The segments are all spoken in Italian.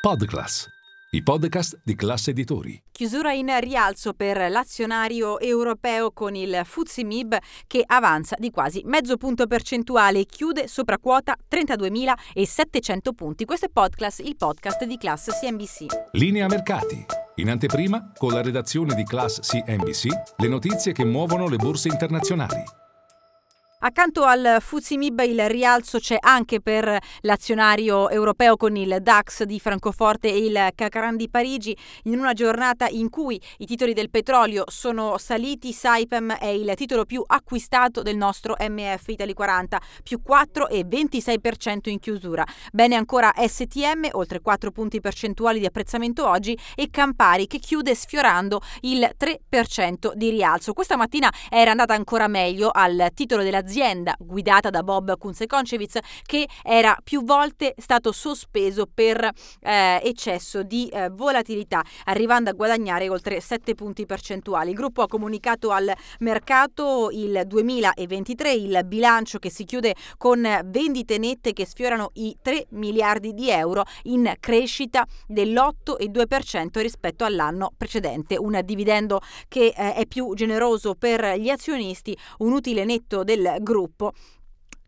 Podclass, i podcast di Class Editori. Chiusura in rialzo per l'azionario europeo con il FTSE MIB che avanza di quasi mezzo punto percentuale e chiude sopra quota 32.700 punti. Questo è Podclass, il podcast di Class CNBC. Linea mercati. In anteprima, con la redazione di Class CNBC, le notizie che muovono le borse internazionali. Accanto al FTSE MIB il rialzo c'è anche per l'azionario europeo con il DAX di Francoforte e il CAC 40 di Parigi, in una giornata in cui i titoli del petrolio sono saliti. Saipem è il titolo più acquistato del nostro MF Italy 40, più 4,26% in chiusura. Bene ancora STM, oltre 4 punti percentuali di apprezzamento oggi, e Campari che chiude sfiorando il 3% di rialzo. Questa mattina era andata ancora meglio al titolo dell'azienda guidata da Bob Kunze-Koncevitz, che era più volte stato sospeso per eccesso di volatilità, arrivando a guadagnare oltre 7 punti percentuali. Il gruppo ha comunicato al mercato il 2023, il bilancio che si chiude con vendite nette che sfiorano i 3 miliardi di euro, in crescita dell'8,2% rispetto all'anno precedente, un dividendo che è più generoso per gli azionisti, un utile netto del gruppo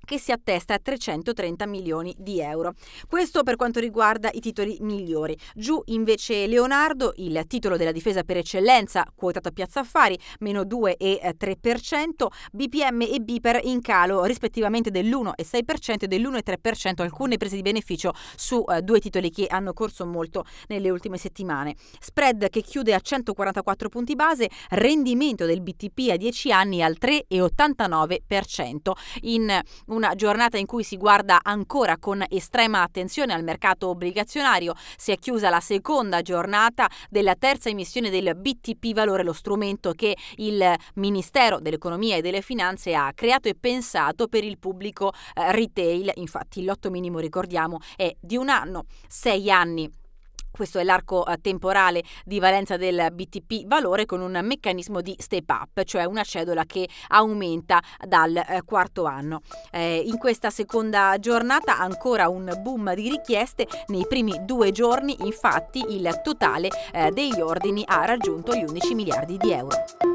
che si attesta a 330 milioni di euro. Questo per quanto riguarda i titoli migliori. Giù invece Leonardo, il titolo della difesa per eccellenza, quotato a Piazza Affari, meno 2,3%, BPM e BPER in calo rispettivamente dell'1,6% e dell'1,3%, alcune prese di beneficio su due titoli che hanno corso molto nelle ultime settimane. Spread che chiude a 144 punti base, rendimento del BTP a 10 anni al 3,89%. In una giornata in cui si guarda ancora con estrema attenzione al mercato obbligazionario, si è chiusa la seconda giornata della terza emissione del BTP Valore, lo strumento che il Ministero dell'Economia e delle Finanze ha creato e pensato per il pubblico retail. Infatti il lotto minimo, ricordiamo, è di un anno, 6 anni. Questo è l'arco temporale di valenza del BTP Valore, con un meccanismo di step up, cioè una cedola che aumenta dal quarto anno. In questa seconda giornata ancora un boom di richieste. Nei primi 2 giorni infatti il totale degli ordini ha raggiunto gli 11 miliardi di euro.